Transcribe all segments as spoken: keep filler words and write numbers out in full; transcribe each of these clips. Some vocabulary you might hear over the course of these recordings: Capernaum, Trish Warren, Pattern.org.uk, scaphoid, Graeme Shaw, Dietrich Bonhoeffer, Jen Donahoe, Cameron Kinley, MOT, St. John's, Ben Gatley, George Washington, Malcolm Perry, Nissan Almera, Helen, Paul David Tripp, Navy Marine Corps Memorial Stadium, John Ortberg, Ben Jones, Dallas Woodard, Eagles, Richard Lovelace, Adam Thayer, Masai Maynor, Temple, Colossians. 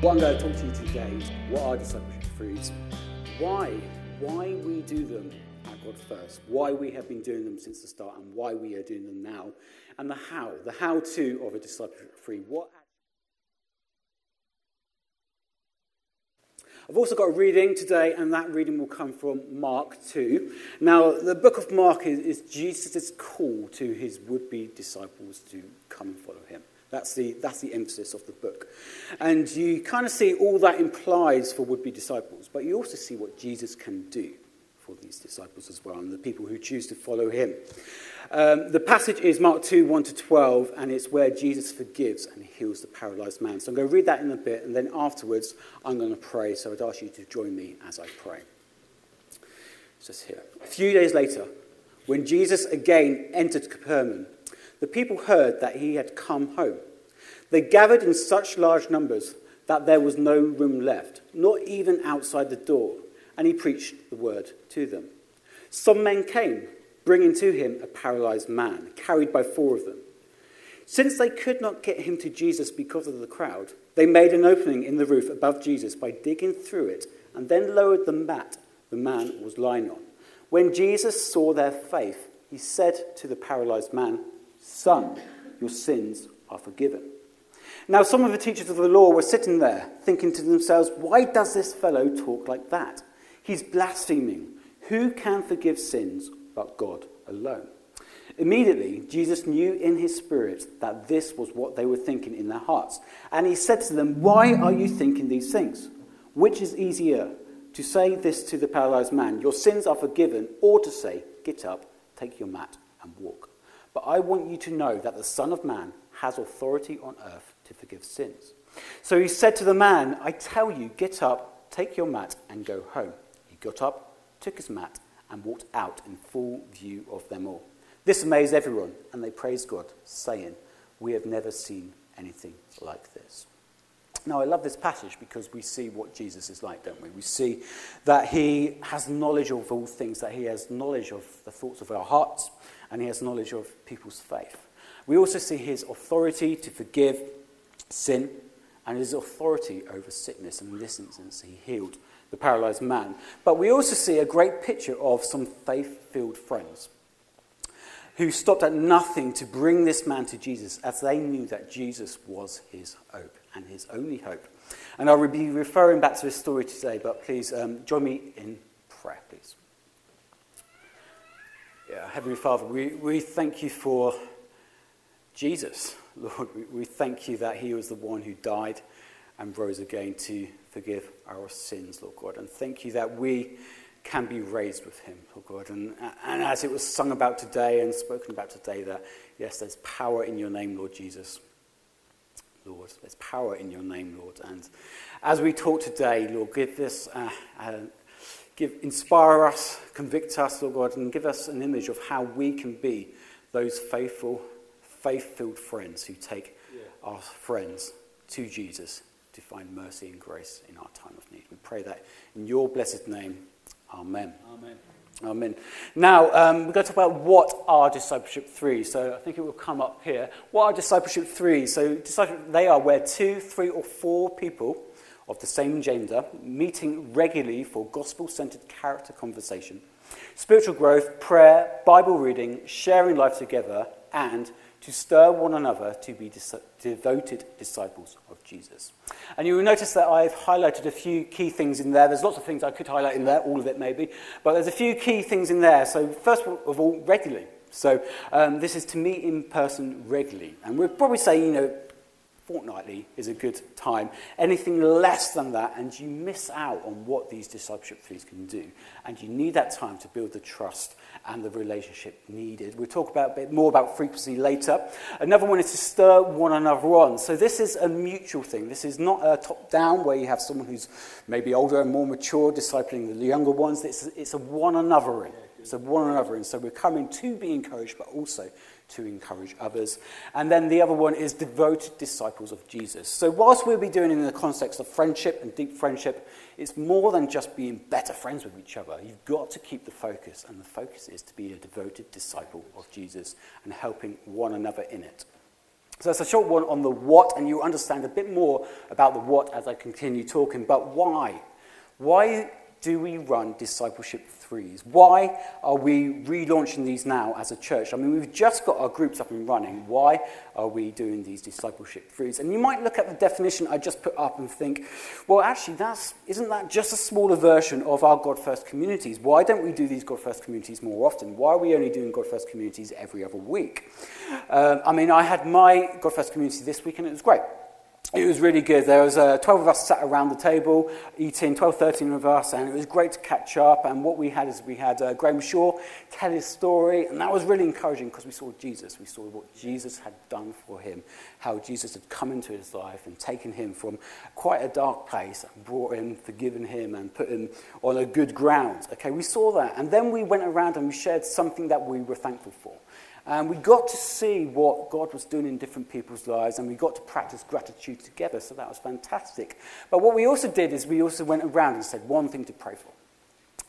What I'm going to talk to you today is what are discipleship foods, why, why we do them at God First, why we have been doing them since the start and why we are doing them now, and the how, the how-to of a discipleship food. What... I've also got a reading today, and that reading will come from Mark two. Now, the book of Mark is, is Jesus' call to his would-be disciples to come and follow him. That's the, that's the emphasis of the book. And you kind of see all that implies for would-be disciples, but you also see what Jesus can do for these disciples as well, and the people who choose to follow him. Um, the passage is Mark two, one to twelve, and it's where Jesus forgives and heals the paralyzed man. So I'm going to read that in a bit, and then afterwards I'm going to pray, so I'd ask you to join me as I pray. It's just here. A few days later, when Jesus again entered Capernaum, the people heard that he had come home. They gathered in such large numbers that there was no room left, not even outside the door, and he preached the word to them. Some men came, bringing to him a paralyzed man, carried by four of them. Since they could not get him to Jesus because of the crowd, they made an opening in the roof above Jesus by digging through it and then lowered the mat the man was lying on. When Jesus saw their faith, he said to the paralyzed man, "Son, your sins are forgiven." Now some of the teachers of the law were sitting there, thinking to themselves, "Why does this fellow talk like that? He's blaspheming. Who can forgive sins but God alone?" Immediately, Jesus knew in his spirit that this was what they were thinking in their hearts. And he said to them, "Why are you thinking these things? Which is easier, to say this to the paralyzed man, 'Your sins are forgiven,' or to say, 'Get up, take your mat and walk'? But I want you to know that the Son of Man has authority on earth to forgive sins." So he said to the man, "I tell you, get up, take your mat, and go home." He got up, took his mat, and walked out in full view of them all. This amazed everyone, and they praised God, saying, "We have never seen anything like this." Now, I love this passage because we see what Jesus is like, don't we? We see that he has knowledge of all things, that he has knowledge of the thoughts of our hearts, and he has knowledge of people's faith. We also see his authority to forgive sin and his authority over sickness. And in this instance, he healed the paralyzed man. But we also see a great picture of some faith-filled friends who stopped at nothing to bring this man to Jesus, as they knew that Jesus was his hope and his only hope. And I'll be referring back to this story today, but please um, join me in prayer, please. Yeah, Heavenly Father, we, we thank you for Jesus, Lord. We, we thank you that he was the one who died and rose again to forgive our sins, Lord God. And thank you that we can be raised with him, oh God. And, and as it was sung about today and spoken about today, that, yes, there's power in your name, Lord Jesus. Lord, there's power in your name, Lord. And as we talk today, Lord, give this, uh, uh, give, inspire us, convict us, Lord God, and give us an image of how we can be those faithful, faith-filled friends who take yeah. our friends to Jesus to find mercy and grace in our time of need. We pray that in your blessed name. Amen. Amen. Amen. Now, um, we're going to talk about what are discipleship three. So I think it will come up here. What are discipleship three? So discipleship, they are where two, three, or four people of the same gender meeting regularly for gospel-centered character conversation, spiritual growth, prayer, Bible reading, sharing life together, and to stir one another to be dis- devoted disciples of Jesus. And you will notice that I've highlighted a few key things in there. There's lots of things I could highlight in there, all of it maybe, but there's a few key things in there. So first of all, regularly. So um, this is to meet in person regularly. And we'll probably say, you know, fortnightly is a good time. Anything less than that, and you miss out on what these discipleship threes can do. And you need that time to build the trust and the relationship needed. We'll talk about a bit more about frequency later. Another one is to stir one another on. So this is a mutual thing. This is not a top-down where you have someone who's maybe older and more mature discipling the younger ones. It's a, it's a one-anothering. It's a one-anothering. So we're coming to be encouraged, but also to encourage others. And then the other one is devoted disciples of Jesus. So whilst we'll be doing it in the context of friendship and deep friendship, it's more than just being better friends with each other. You've got to keep the focus, and the focus is to be a devoted disciple of Jesus and helping one another in it. So that's a short one on the what, and you'll understand a bit more about the what as I continue talking. But why? Why do we run discipleship threes? Why are we relaunching these now as a church? I mean, we've just got our groups up and running. Why are we doing these discipleship threes? And you might look at the definition I just put up and think, well, actually, that's, isn't that just a smaller version of our God First communities? Why don't we do these God First communities more often? Why are we only doing God First communities every other week? Um, I mean, I had my God First community this week, and it was great. It was really good. There was uh, twelve of us sat around the table eating, twelve, thirteen of us, and it was great to catch up. And what we had is we had uh, Graeme Shaw tell his story, and that was really encouraging because we saw Jesus. We saw what Jesus had done for him, how Jesus had come into his life and taken him from quite a dark place and brought him, forgiven him, and put him on a good ground. Okay, we saw that. And then we went around and we shared something that we were thankful for. And we got to see what God was doing in different people's lives, and we got to practice gratitude together, so that was fantastic. But what we also did is we also went around and said one thing to pray for.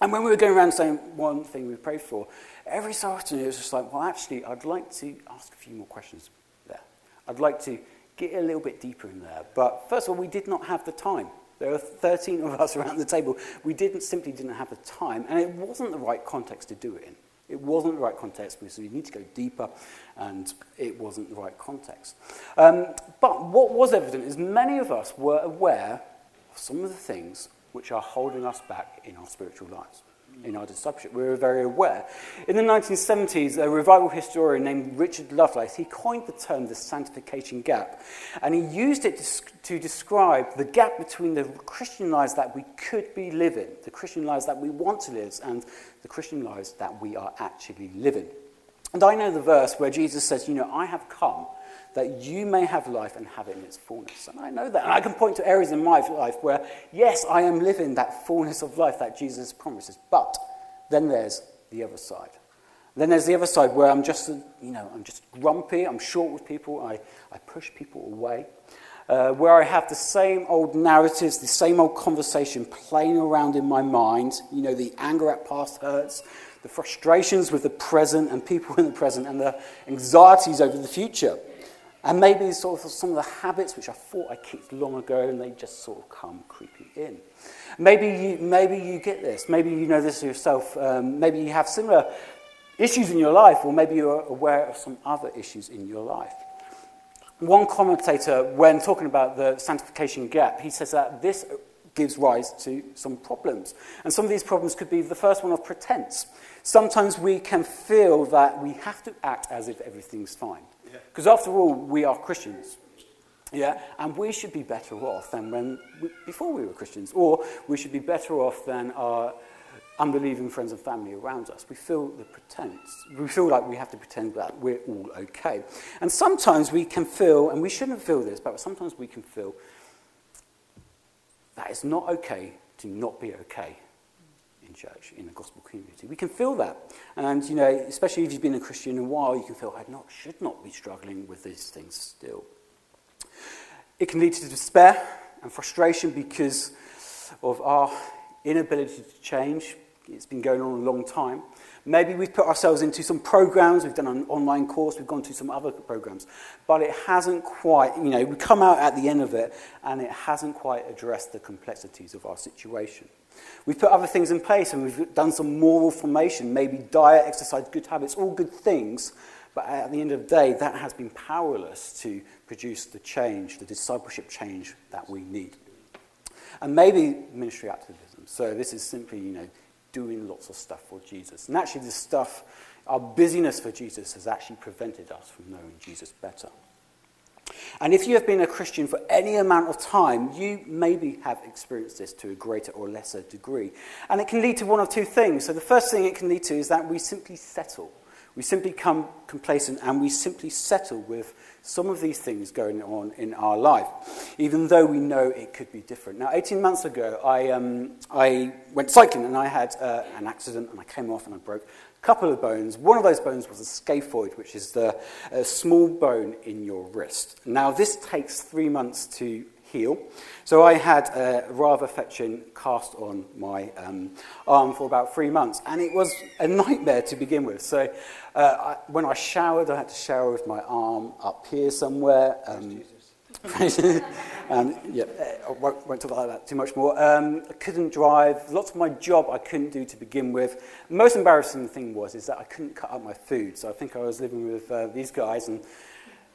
And when we were going around saying one thing we prayed for, every so often it was just like, well, actually, I'd like to ask a few more questions there. I'd like to get a little bit deeper in there. But first of all, we did not have the time. There were thirteen of us around the table. We didn't simply didn't have the time, and it wasn't the right context to do it in. It wasn't the right context, so you need to go deeper, and it wasn't the right context. Um, but what was evident is many of us were aware of some of the things which are holding us back in our spiritual lives, in our discipleship. We were very aware. In the nineteen seventies, a revival historian named Richard Lovelace, he coined the term the sanctification gap, and he used it to, to describe the gap between the Christian lives that we could be living, the Christian lives that we want to live, and the Christian lives that we are actually living. And I know the verse where Jesus says, you know, I have come that you may have life and have it in its fullness. And I know that. And I can point to areas in my life where, yes, I am living that fullness of life that Jesus promises. But then there's the other side. Then there's the other side where I'm just, you know, I'm just grumpy. I'm short with people. I, I push people away. Uh, where I have the same old narratives, the same old conversation playing around in my mind. You know, the anger at past hurts, the frustrations with the present and people in the present, and the anxieties over the future. And maybe sort of some of the habits which I thought I kicked long ago, and they just sort of come creeping in. Maybe you, maybe you get this. Maybe you know this yourself. Um, maybe you have similar issues in your life, or maybe you're aware of some other issues in your life. One commentator, when talking about the sanctification gap, he says that this gives rise to some problems. And some of these problems could be the first one of pretense. Sometimes we can feel that we have to act as if everything's fine. Because after all, we are Christians, yeah, and we should be better off than when we, before we were Christians, or we should be better off than our unbelieving friends and family around us. We feel the pretense. We feel like we have to pretend that we're all okay. And sometimes we can feel, and we shouldn't feel this, but sometimes we can feel that it's not okay to not be okay in church, in the gospel community. We can feel that. And, you know, especially if you've been a Christian a while, you can feel, I not, should not be struggling with these things still. It can lead to despair and frustration because of our inability to change. It's been going on a long time. Maybe we've put ourselves into some programs, we've done an online course, we've gone to some other programs, but it hasn't quite, you know, we come out at the end of it and it hasn't quite addressed the complexities of our situation. We've put other things in place and we've done some moral formation, maybe diet, exercise, good habits, all good things, but at the end of the day, that has been powerless to produce the change, the discipleship change that we need. And maybe ministry activism. So this is simply, you know, doing lots of stuff for Jesus. And actually this stuff, our busyness for Jesus has actually prevented us from knowing Jesus better. And if you have been a Christian for any amount of time, you maybe have experienced this to a greater or lesser degree. And it can lead to one of two things. So the first thing it can lead to is that we simply settle. We simply become complacent and we simply settle with some of these things going on in our life, even though we know it could be different. Now, eighteen months ago, I um, I went cycling and I had uh, an accident and I came off and I broke a couple of bones. One of those bones was a scaphoid, which is the uh, small bone in your wrist. Now, this takes three months to heal. So I had a rather fetching cast on my um, arm for about three months, and it was a nightmare to begin with. So uh, I, when I showered, I had to shower with my arm up here somewhere. Um, um, yeah, I won't, won't talk about that too much more. Um, I couldn't drive. Lots of my job I couldn't do to begin with. The most embarrassing thing was is that I couldn't cut up my food. So I think I was living with uh, these guys and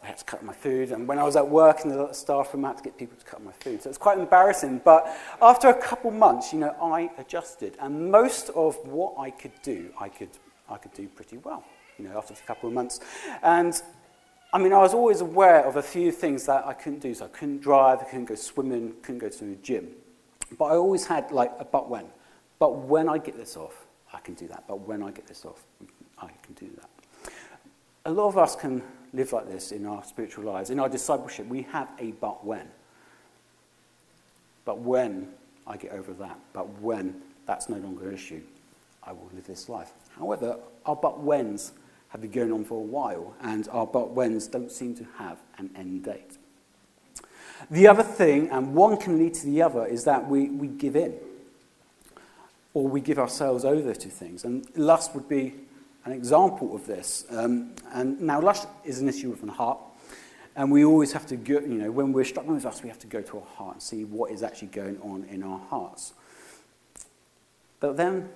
I had to cut my food, and when I was at work in the staff room, I had to get people to cut my food. So it's quite embarrassing, but after a couple months, you know, I adjusted, and most of what I could do, I could I could do pretty well, you know, after a couple of months. And, I mean, I was always aware of a few things that I couldn't do. So I couldn't drive, I couldn't go swimming, couldn't go to the gym. But I always had, like, a but when. But when I get this off, I can do that. But when I get this off, I can do that. A lot of us can live like this in our spiritual lives. In our discipleship, we have a but when. But when I get over that, but when that's no longer an issue, I will live this life. However, our but whens have been going on for a while, and our but whens don't seem to have an end date. The other thing, and one can lead to the other, is that we, we give in, or we give ourselves over to things. And lust would be an example of this. Um, and now, lust is an issue of the heart, and we always have to go, you know, when we're struggling with lust, we have to go to our heart and see what is actually going on in our hearts. But then,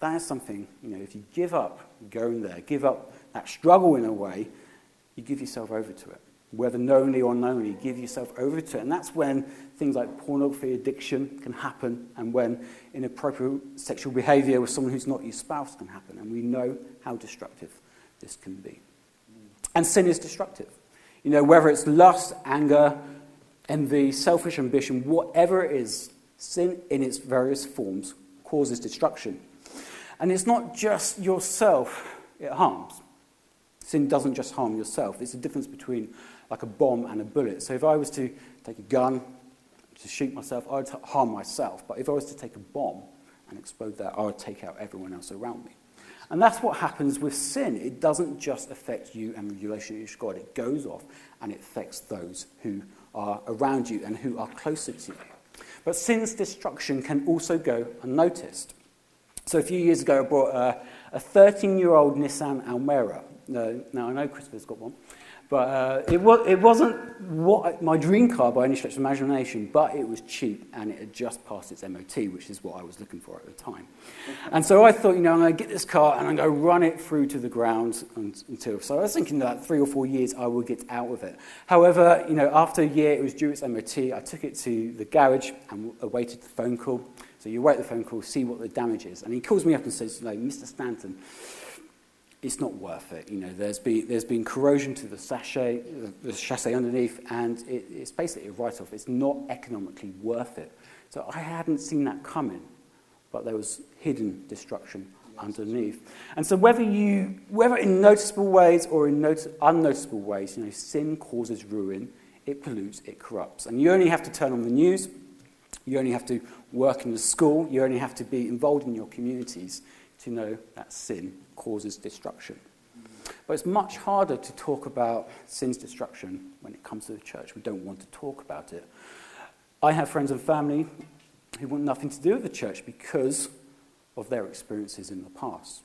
that is something, you know, if you give up going there, give up that struggle in a way, you give yourself over to it. Whether knowingly or unknowingly, you give yourself over to it. And that's when things like pornography addiction can happen, and when inappropriate sexual behaviour with someone who's not your spouse can happen. And we know how destructive this can be. And sin is destructive. You know, whether it's lust, anger, envy, selfish ambition, whatever it is, sin in its various forms causes destruction. And it's not just yourself it harms. Sin doesn't just harm yourself. It's the difference between like a bomb and a bullet. So if I was to take a gun to shoot myself, I would harm myself. But if I was to take a bomb and explode that, I would take out everyone else around me. And that's what happens with sin. It doesn't just affect you and your relationship with God. It goes off and it affects those who are around you and who are closer to you. But sin's destruction can also go unnoticed. So a few years ago, I bought a, a thirteen-year-old Nissan Almera. No, now I know Christopher's got one. But uh, it, was, it wasn't what, my dream car by any stretch of imagination, but it was cheap and it had just passed its M O T, which is what I was looking for at the time. And so I thought, you know, I'm going to get this car and I'm going to run it through to the ground and, until. So I was thinking that three or four years I would get out of it. However, you know, after a year it was due its M O T, I took it to the garage and awaited the phone call. So you wait the phone call, see what the damage is. And he calls me up and says, no, Mister Stanton, it's not worth it. You know, there's been there's been corrosion to the sachet, the, the chassis underneath, and it, it's basically a write-off. It's not economically worth it. So I hadn't seen that coming, but there was hidden destruction underneath. And so whether you, whether in noticeable ways or in not, unnoticeable ways, you know, sin causes ruin. It pollutes. It corrupts. And you only have to turn on the news. You only have to work in the school. You only have to be involved in your communities to know that sin causes destruction. But it's much harder to talk about sin's destruction when it comes to the church. We don't want to talk about it. I have friends and family who want nothing to do with the church because of their experiences in the past.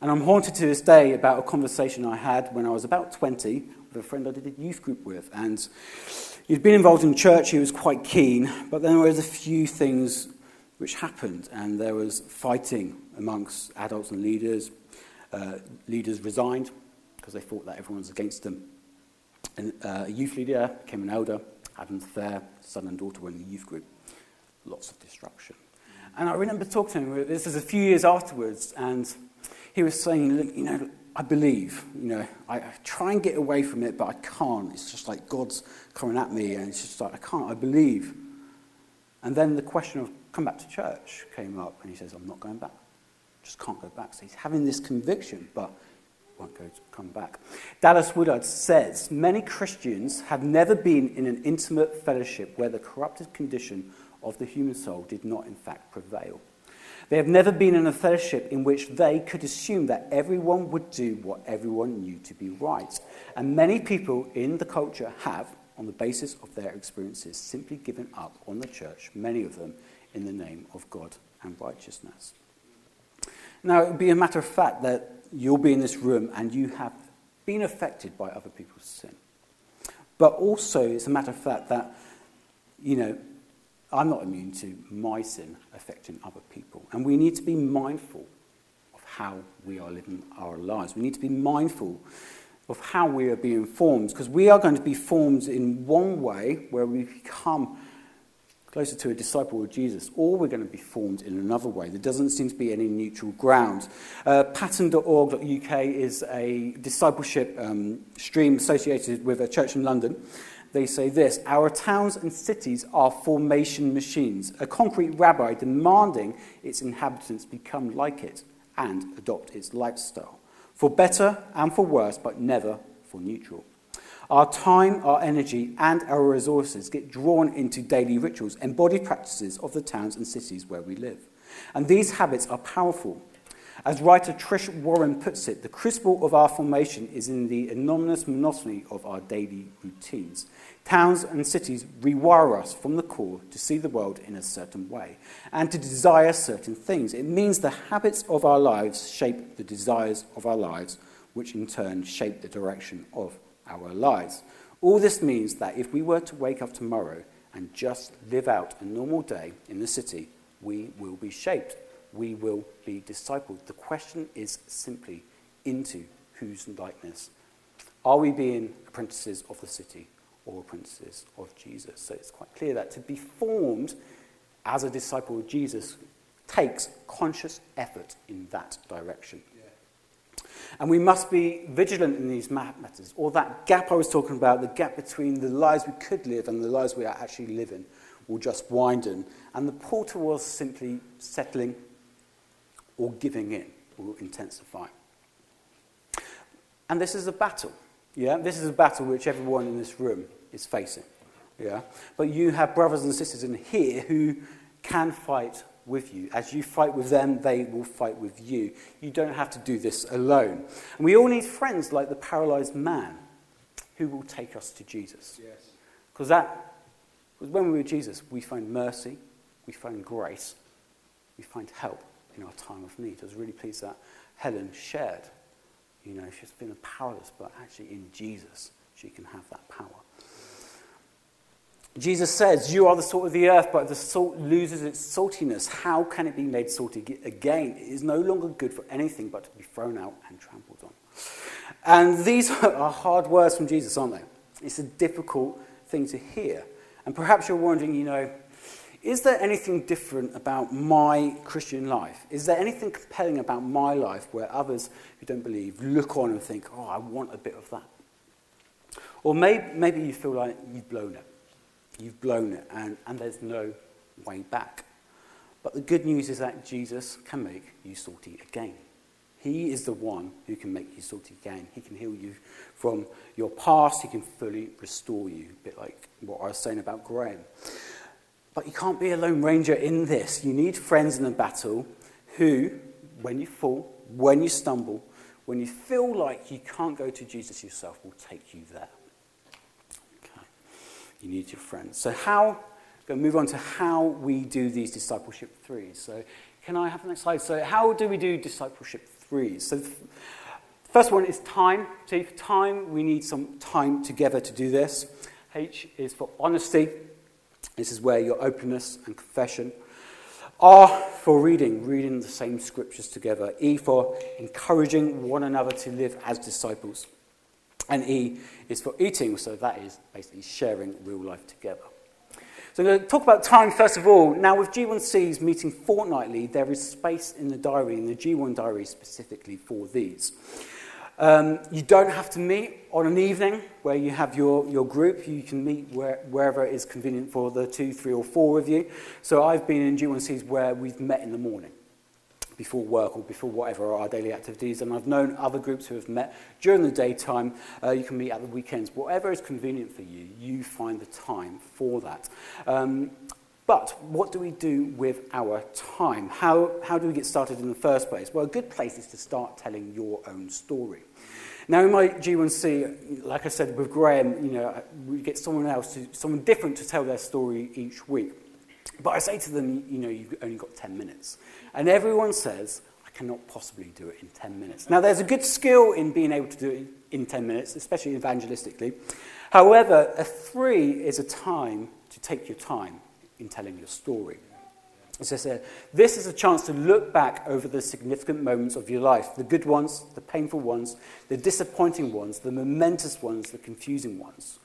And I'm haunted to this day about a conversation I had when I was about twenty with a friend I did a youth group with. And he'd been involved in church, he was quite keen, but then there was a few things which happened, and there was fighting amongst adults and leaders. Uh, leaders resigned because they thought that everyone was against them. And uh, a youth leader became an elder. Adam Thayer, son and daughter, were in the youth group. Lots of destruction. And I remember talking to him. This was a few years afterwards, and he was saying, "Look, you know, I believe, you know, I, I try and get away from it, but I can't. It's just like God's coming at me, and it's just like, I can't, I believe. And then the question of come back to church came up, and he says, I'm not going back. Just can't go back. So he's having this conviction, but won't go to come back. Dallas Woodard says, many Christians have never been in an intimate fellowship where the corrupted condition of the human soul did not in fact prevail. They have never been in a fellowship in which they could assume that everyone would do what everyone knew to be right. And many people in the culture have, on the basis of their experiences, simply given up on the church, many of them in the name of God and righteousness. Now, it would be a matter of fact that you'll be in this room and you have been affected by other people's sin. But also, it's a matter of fact that, you know, I'm not immune to my sin affecting other people. And we need to be mindful of how we are living our lives. We need to be mindful of how we are being formed, because we are going to be formed in one way where we become closer to a disciple of Jesus, or we're going to be formed in another way. There doesn't seem to be any neutral ground. Uh, Pattern dot org dot U K is a discipleship um, stream associated with a church in London. They say this: our towns and cities are formation machines, a concrete rabbi demanding its inhabitants become like it and adopt its lifestyle, for better and for worse, but never for neutral. Our time, our energy, and our resources get drawn into daily rituals, embodied practices of the towns and cities where we live. And these habits are powerful. As writer Trish Warren puts it, the crucible of our formation is in the anonymous monotony of our daily routines. Towns and cities rewire us from the core to see the world in a certain way and to desire certain things. It means the habits of our lives shape the desires of our lives, which in turn shape the direction of our lives. All this means that if we were to wake up tomorrow and just live out a normal day in the city, we will be shaped. We will be discipled. The question is simply, into whose likeness? Are we being apprentices of the city or apprentices of Jesus? So it's quite clear that to be formed as a disciple of Jesus takes conscious effort in that direction. And we must be vigilant in these matters, or that gap I was talking about, the gap between the lives we could live and the lives we are actually living, will just widen. And the pull towards simply settling or giving in will intensify. And this is a battle, yeah? This is a battle which everyone in this room is facing, yeah? But you have brothers and sisters in here who can fight with you. As you fight with them, they will fight with you. You don't have to do this alone. And we all need friends like the paralyzed man who will take us to Jesus. Yes. Because that, because when we're with Jesus, we find mercy, we find grace, we find help in our time of need. I was really pleased that Helen shared. You know, she's been powerless, but actually in Jesus, she can have that power. Jesus says, you are the salt of the earth, but if the salt loses its saltiness, how can it be made salty again? It is no longer good for anything but to be thrown out and trampled on. And these are hard words from Jesus, aren't they? It's a difficult thing to hear. And perhaps you're wondering, you know, is there anything different about my Christian life? Is there anything compelling about my life where others who don't believe look on and think, oh, I want a bit of that? Or maybe, maybe you feel like you've blown it. You've blown it, and, and there's no way back. But the good news is that Jesus can make you salty again. He is the one who can make you salty again. He can heal you from your past. He can fully restore you, a bit like what I was saying about Graeme. But you can't be a lone ranger in this. You need friends in the battle who, when you fall, when you stumble, when you feel like you can't go to Jesus yourself, will take you there. You need your friends. So how, I'm going to move on to how we do these discipleship threes. So can I have the next slide? So how do we do discipleship threes? So the first one is time. T for time, we need some time together to do this. H is for honesty. This is where your openness and confession. R for reading, reading the same scriptures together. E for encouraging one another to live as disciples. And E is for eating, so that is basically sharing real life together. So I'm going to talk about time first of all. Now with G one C's meeting fortnightly, there is space in the diary, in the G one diary specifically for these. Um, you don't have to meet on an evening where you have your, your group. You can meet where, wherever it is convenient for the two, three, or four of you. So I've been in G one Cs where we've met in the morning before work or before whatever our daily activities, and I've known other groups who have met during the daytime. Uh, you can meet at the weekends. Whatever is convenient for you, you find the time for that. Um, But what do we do with our time? How, how do we get started in the first place? Well, a good place is to start telling your own story. Now, in my G one C, like I said with Graeme, you know, we get someone else, to, someone different to tell their story each week. But I say to them, you know, you've only got ten minutes. And everyone says, I cannot possibly do it in ten minutes. Now, there's a good skill in being able to do it in ten minutes, especially evangelistically. However, a three is a time to take your time in telling your story. As I said, this is a chance to look back over the significant moments of your life, the good ones, the painful ones, the disappointing ones, the momentous ones, the confusing ones,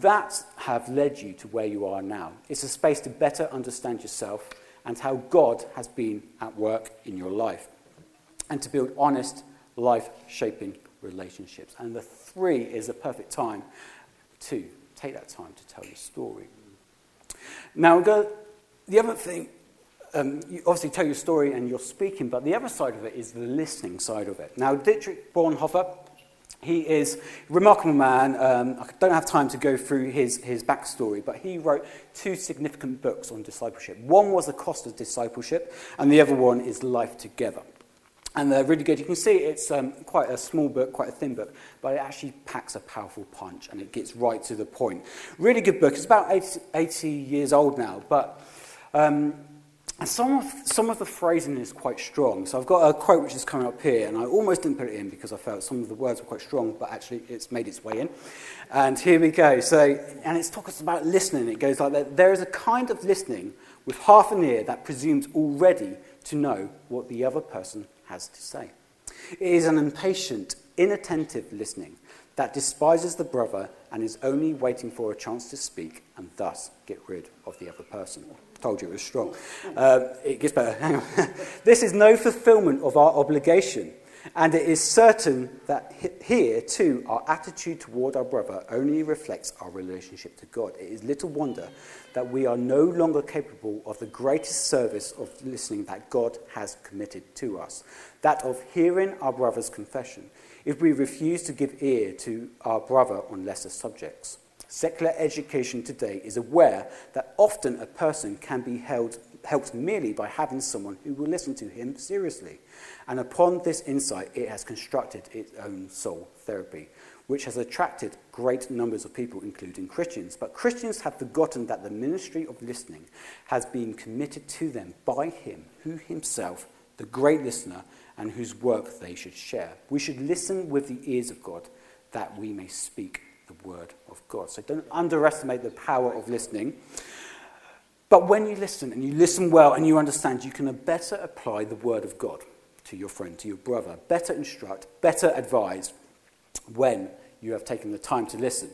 that have led you to where you are now. It's a space to better understand yourself and how God has been at work in your life, and to build honest, life-shaping relationships. And the three is the perfect time to take that time to tell your story. Now, the other thing, um, you obviously tell your story and you're speaking, but the other side of it is the listening side of it. Now, Dietrich Bonhoeffer, he is a remarkable man. Um, I don't have time to go through his, his backstory, but he wrote two significant books on discipleship. One was The Cost of Discipleship, and the other one is Life Together. And they're really good. You can see it's um, quite a small book, quite a thin book, but it actually packs a powerful punch and it gets right to the point. Really good book. It's about eighty, eighty years old now, but um, and some, of, some of the phrasing is quite strong. So I've got a quote which is coming up here, and I almost didn't put it in because I felt some of the words were quite strong, but actually it's made its way in. And here we go. So, and it's talking about listening. It goes like that. There is a kind of listening with half an ear that presumes already to know what the other person has to say. It is an impatient, inattentive listening that despises the brother and is only waiting for a chance to speak and thus get rid of the other person. Told you it was strong. Uh, it gets better. Hang on. This is no fulfillment of our obligation, and it is certain that here, too, our attitude toward our brother only reflects our relationship to God. It is little wonder that we are no longer capable of the greatest service of listening that God has committed to us, that of hearing our brother's confession, if we refuse to give ear to our brother on lesser subjects. Secular education today is aware that often a person can be held helped merely by having someone who will listen to him seriously. And upon this insight, it has constructed its own soul therapy, which has attracted great numbers of people, including Christians. But Christians have forgotten that the ministry of listening has been committed to them by him, who himself, the great listener, and whose work they should share. We should listen with the ears of God, that we may speak the word of God. So don't underestimate the power of listening. But when you listen, and you listen well, and you understand, you can better apply the word of God to your friend, to your brother, better instruct, better advise when you have taken the time to listen.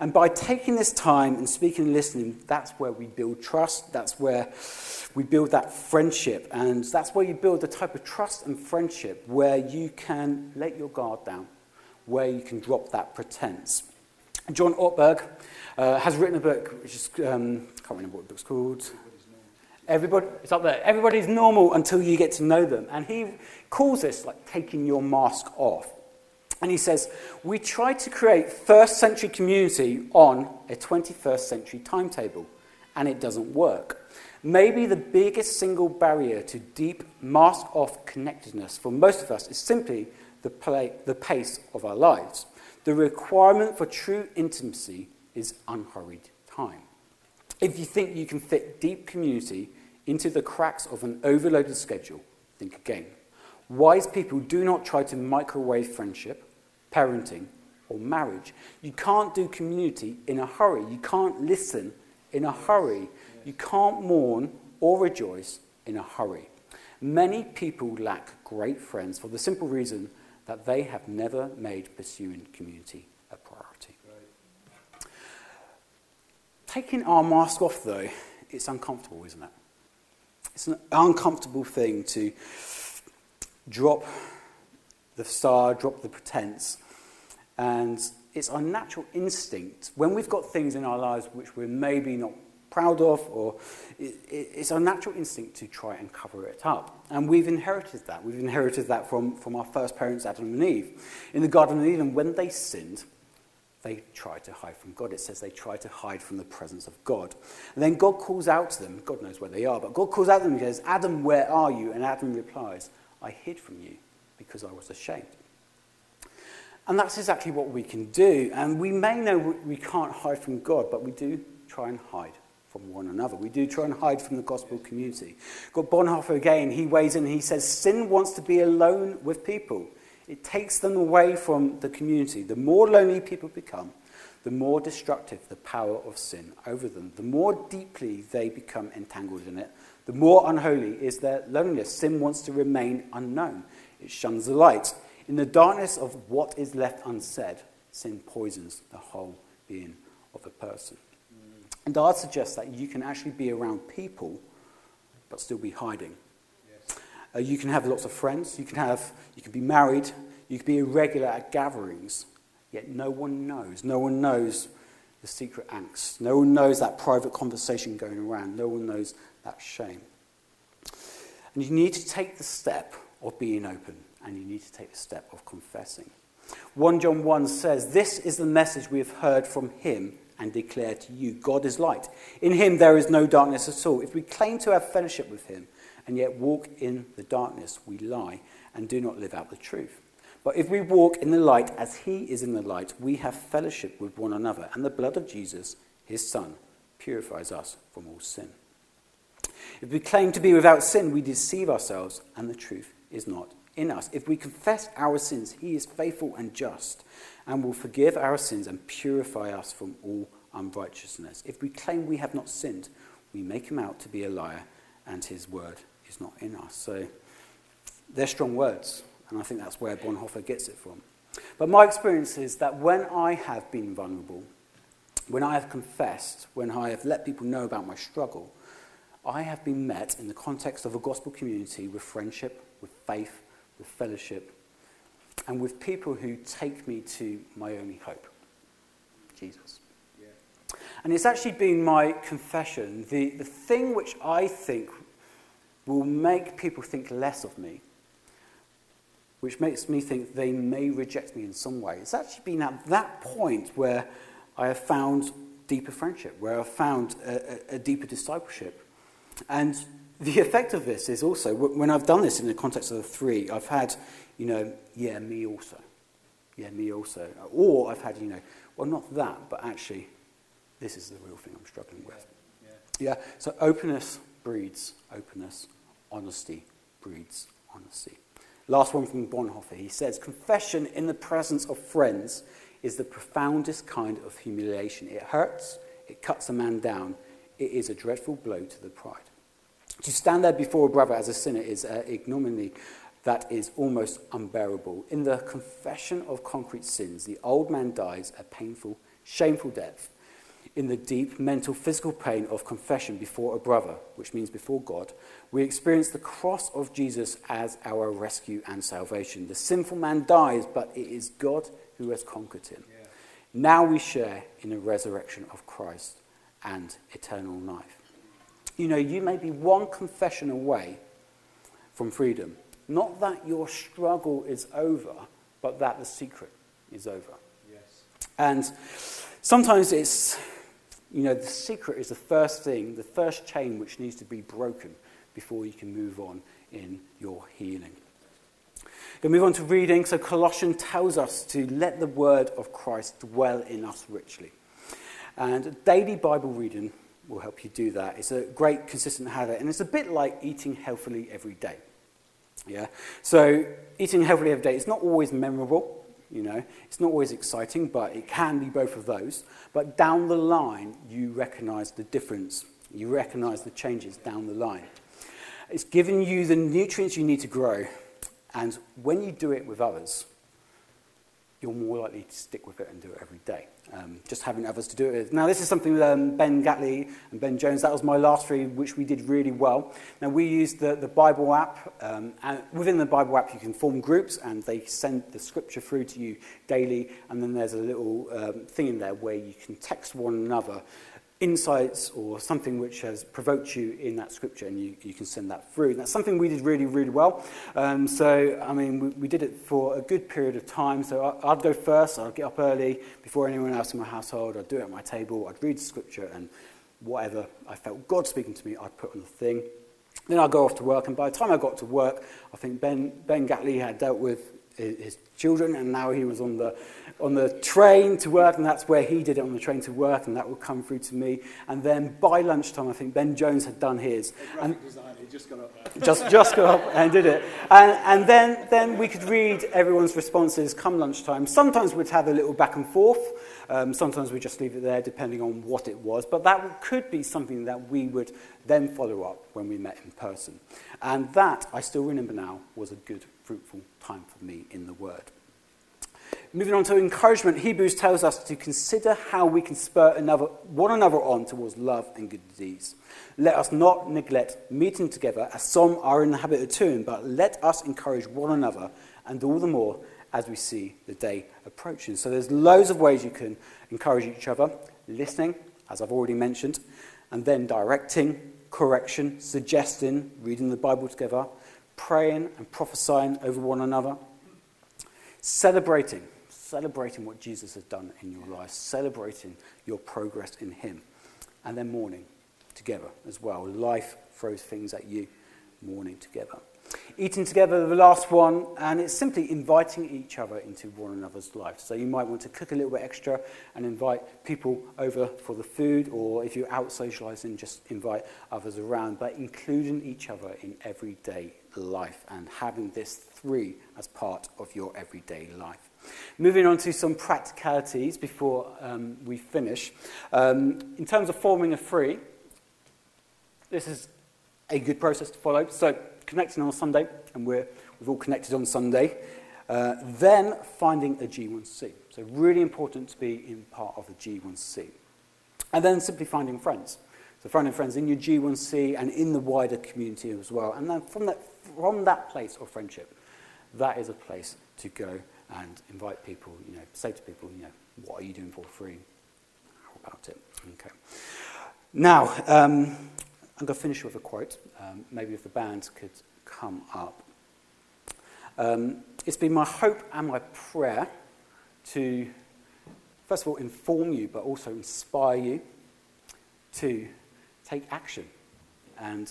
And by taking this time and speaking and listening, that's where we build trust, that's where we build that friendship, and that's where you build the type of trust and friendship where you can let your guard down, where you can drop that pretense. John Ortberg uh, has written a book, which is, um, I can't remember what the book's called. Everybody, it's up there. Everybody's normal until you get to know them. And he calls this like taking your mask off. And he says, we try to create first century community on a twenty-first century timetable, and it doesn't work. Maybe the biggest single barrier to deep mask-off connectedness for most of us is simply the, play, the pace of our lives. The requirement for true intimacy is unhurried time. If you think you can fit deep community into the cracks of an overloaded schedule, think again. Wise people do not try to microwave friendship, parenting, or marriage. You can't do community in a hurry. You can't listen in a hurry. You can't mourn or rejoice in a hurry. Many people lack great friends for the simple reason that they have never made pursuing community a priority. Right. Taking our mask off, though, it's uncomfortable, isn't it? It's an uncomfortable thing to drop the facade, drop the pretense. And it's our natural instinct, when we've got things in our lives which we're maybe not proud of, or it, it, it's our natural instinct to try and cover it up. And we've inherited that. We've inherited that from, from our first parents, Adam and Eve. In the Garden of Eden, when they sinned, they tried to hide from God. It says they tried to hide from the presence of God. And then God calls out to them. God knows where they are, but God calls out to them and says, Adam, where are you? And Adam replies, I hid from you because I was ashamed. And that's exactly what we can do. And we may know we can't hide from God, but we do try and hide from one another. We do try and hide from the gospel community. Got Bonhoeffer again, he weighs in and he says, sin wants to be alone with people. It takes them away from the community. The more lonely people become, the more destructive the power of sin over them. The more deeply they become entangled in it, the more unholy is their loneliness. Sin wants to remain unknown. It shuns the light. In the darkness of what is left unsaid, sin poisons the whole being of a person. And I'd suggest that you can actually be around people, but still be hiding. Yes. Uh, you can have lots of friends. You can have, you can be married. You can be irregular at gatherings. Yet no one knows. No one knows the secret angst. No one knows that private conversation going around. No one knows that shame. And you need to take the step of being open. And you need to take the step of confessing. First John one says, this is the message we have heard from him and declare to you, God is light. In him there is no darkness at all. If we claim to have fellowship with him and yet walk in the darkness, we lie and do not live out the truth. But if we walk in the light as he is in the light, we have fellowship with one another, and the blood of Jesus, his son, purifies us from all sin. If we claim to be without sin, we deceive ourselves, and the truth is not in us. If we confess our sins, he is faithful and just and will forgive our sins and purify us from all unrighteousness. If we claim we have not sinned, we make him out to be a liar and his word is not in us. So they're strong words, and I think that's where Bonhoeffer gets it from. But my experience is that when I have been vulnerable, when I have confessed, when I have let people know about my struggle, I have been met in the context of a gospel community with friendship, with faith, with fellowship, and with people who take me to my only hope, Jesus. Yeah. And it's actually been my confession, the, the thing which I think will make people think less of me, which makes me think they may reject me in some way. It's actually been at that point where I have found deeper friendship, where I've found a, a, a deeper discipleship. And the effect of this is also, when I've done this in the context of the three, I've had, you know, yeah, me also. Yeah, me also. Or I've had, you know, well, not that, but actually, this is the real thing I'm struggling with. Yeah, yeah. yeah. So openness breeds openness. Honesty breeds honesty. Last one from Bonhoeffer. He says, confession in the presence of friends is the profoundest kind of humiliation. It hurts. It cuts a man down. It is a dreadful blow to the pride. To stand there before a brother as a sinner is uh, ignominy that is almost unbearable. In the confession of concrete sins, the old man dies a painful, shameful death in the deep mental, physical pain of confession before a brother, which means before God. We experience the cross of Jesus as our rescue and salvation. The sinful man dies, but it is God who has conquered him. Yeah. Now we share in the resurrection of Christ and eternal life. You know, you may be one confession away from freedom. Not that your struggle is over, but that the secret is over. Yes. And sometimes it's, you know, the secret is the first thing, the first chain which needs to be broken before you can move on in your healing. We'll move on to reading. So Colossians tells us to let the word of Christ dwell in us richly. And daily Bible reading will help you do that. It's a great consistent habit, and it's a bit like eating healthily every day. Yeah. So eating healthily every day, it's not always memorable, you know, it's not always exciting, but it can be both of those. But down the line, you recognise the difference. You recognise the changes down the line. It's giving you the nutrients you need to grow, and when you do it with others, you're more likely to stick with it and do it every day. um, just having others to do it with. Now, this is something with um, Ben Gatley and Ben Jones. That was my last read, which we did really well. Now, we used the, the Bible app, um, and within the Bible app, you can form groups, and they send the scripture through to you daily, and then there's a little um, thing in there where you can text one another insights or something which has provoked you in that scripture, and you, you can send that through. And that's something we did really, really well. Um, so, I mean, we, we did it for a good period of time. So I, I'd go first. I'd get up early before anyone else in my household. I'd do it at my table. I'd read scripture, and whatever I felt God speaking to me, I'd put on the thing. Then I'd go off to work, and by the time I got to work, I think Ben, Ben Gatley had dealt with his children, and now he was on the on the train to work, and that's where he did it, on the train to work, and that would come through to me. And then by lunchtime, I think Ben Jones had done his. And design, he just got up there. Just, just got up and did it. And, and then, then we could read everyone's responses come lunchtime. Sometimes we'd have a little back and forth. Um, sometimes we'd just leave it there, depending on what it was. But that could be something that we would then follow up when we met in person. And that, I still remember now, was a good, fruitful time for me in the Word. Moving on to encouragement, Hebrews tells us to consider how we can spur another, one another on towards love and good deeds. Let us not neglect meeting together, as some are in the habit of doing, but let us encourage one another, and all the more as we see the day approaching. So there's loads of ways you can encourage each other: listening, as I've already mentioned, and then directing, correction, suggesting, reading the Bible together, praying and prophesying over one another, celebrating. Celebrating what Jesus has done in your life, celebrating your progress in him. And then mourning together as well. Life throws things at you, mourning together. Eating together, the last one, and it's simply inviting each other into one another's life. So you might want to cook a little bit extra and invite people over for the food, or if you're out socialising, just invite others around, but including each other in everyday life and having this three as part of your everyday life. Moving on to some practicalities before um, we finish. Um, in terms of forming a three, this is a good process to follow. So connecting on a Sunday, and we're, we've all connected on Sunday. Uh, then finding a G one C. So really important to be in part of a G one C. And then simply finding friends. So finding friends in your G one C and in the wider community as well. And then from that, from that place of friendship, that is a place to go and invite people, you know, say to people, you know, what are you doing for free? How about it? Okay. Now, um, I'm going to finish with a quote. Um, maybe if the band could come up. Um, it's been my hope and my prayer to, first of all, inform you, but also inspire you to take action and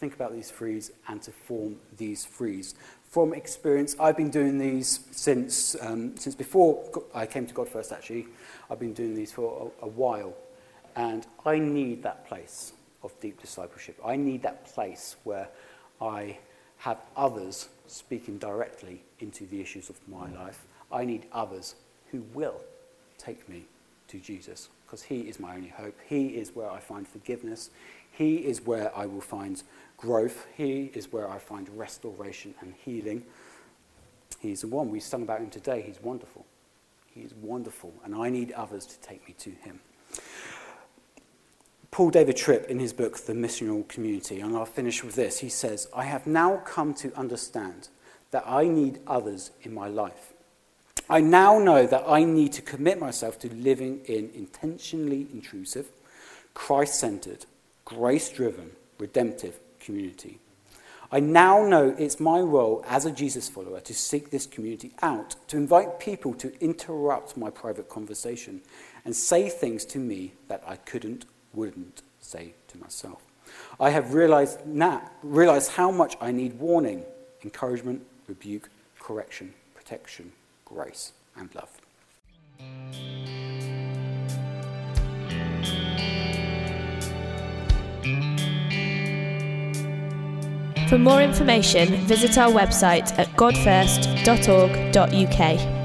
think about these threes and to form these threes. From experience, I've been doing these since um, since before I came to God First, actually. I've been doing these for a, a while. And I need that place of deep discipleship. I need that place where I have others speaking directly into the issues of my life. I need others who will take me to Jesus, because he is my only hope. He is where I find forgiveness. He is where I will find growth. He is where I find restoration and healing. He's the one. We sung about him today. He's wonderful. He is wonderful. And I need others to take me to him. Paul David Tripp, in his book, The Missional Community, and I'll finish with this, he says, I have now come to understand that I need others in my life. I now know that I need to commit myself to living in intentionally intrusive, Christ-centered, grace-driven, redemptive community. I now know it's my role as a Jesus follower to seek this community out, to invite people to interrupt my private conversation and say things to me that I couldn't, wouldn't say to myself. I have realized, now, realized how much I need warning, encouragement, rebuke, correction, protection, grace, and love. For more information, visit our website at god first dot org dot U K.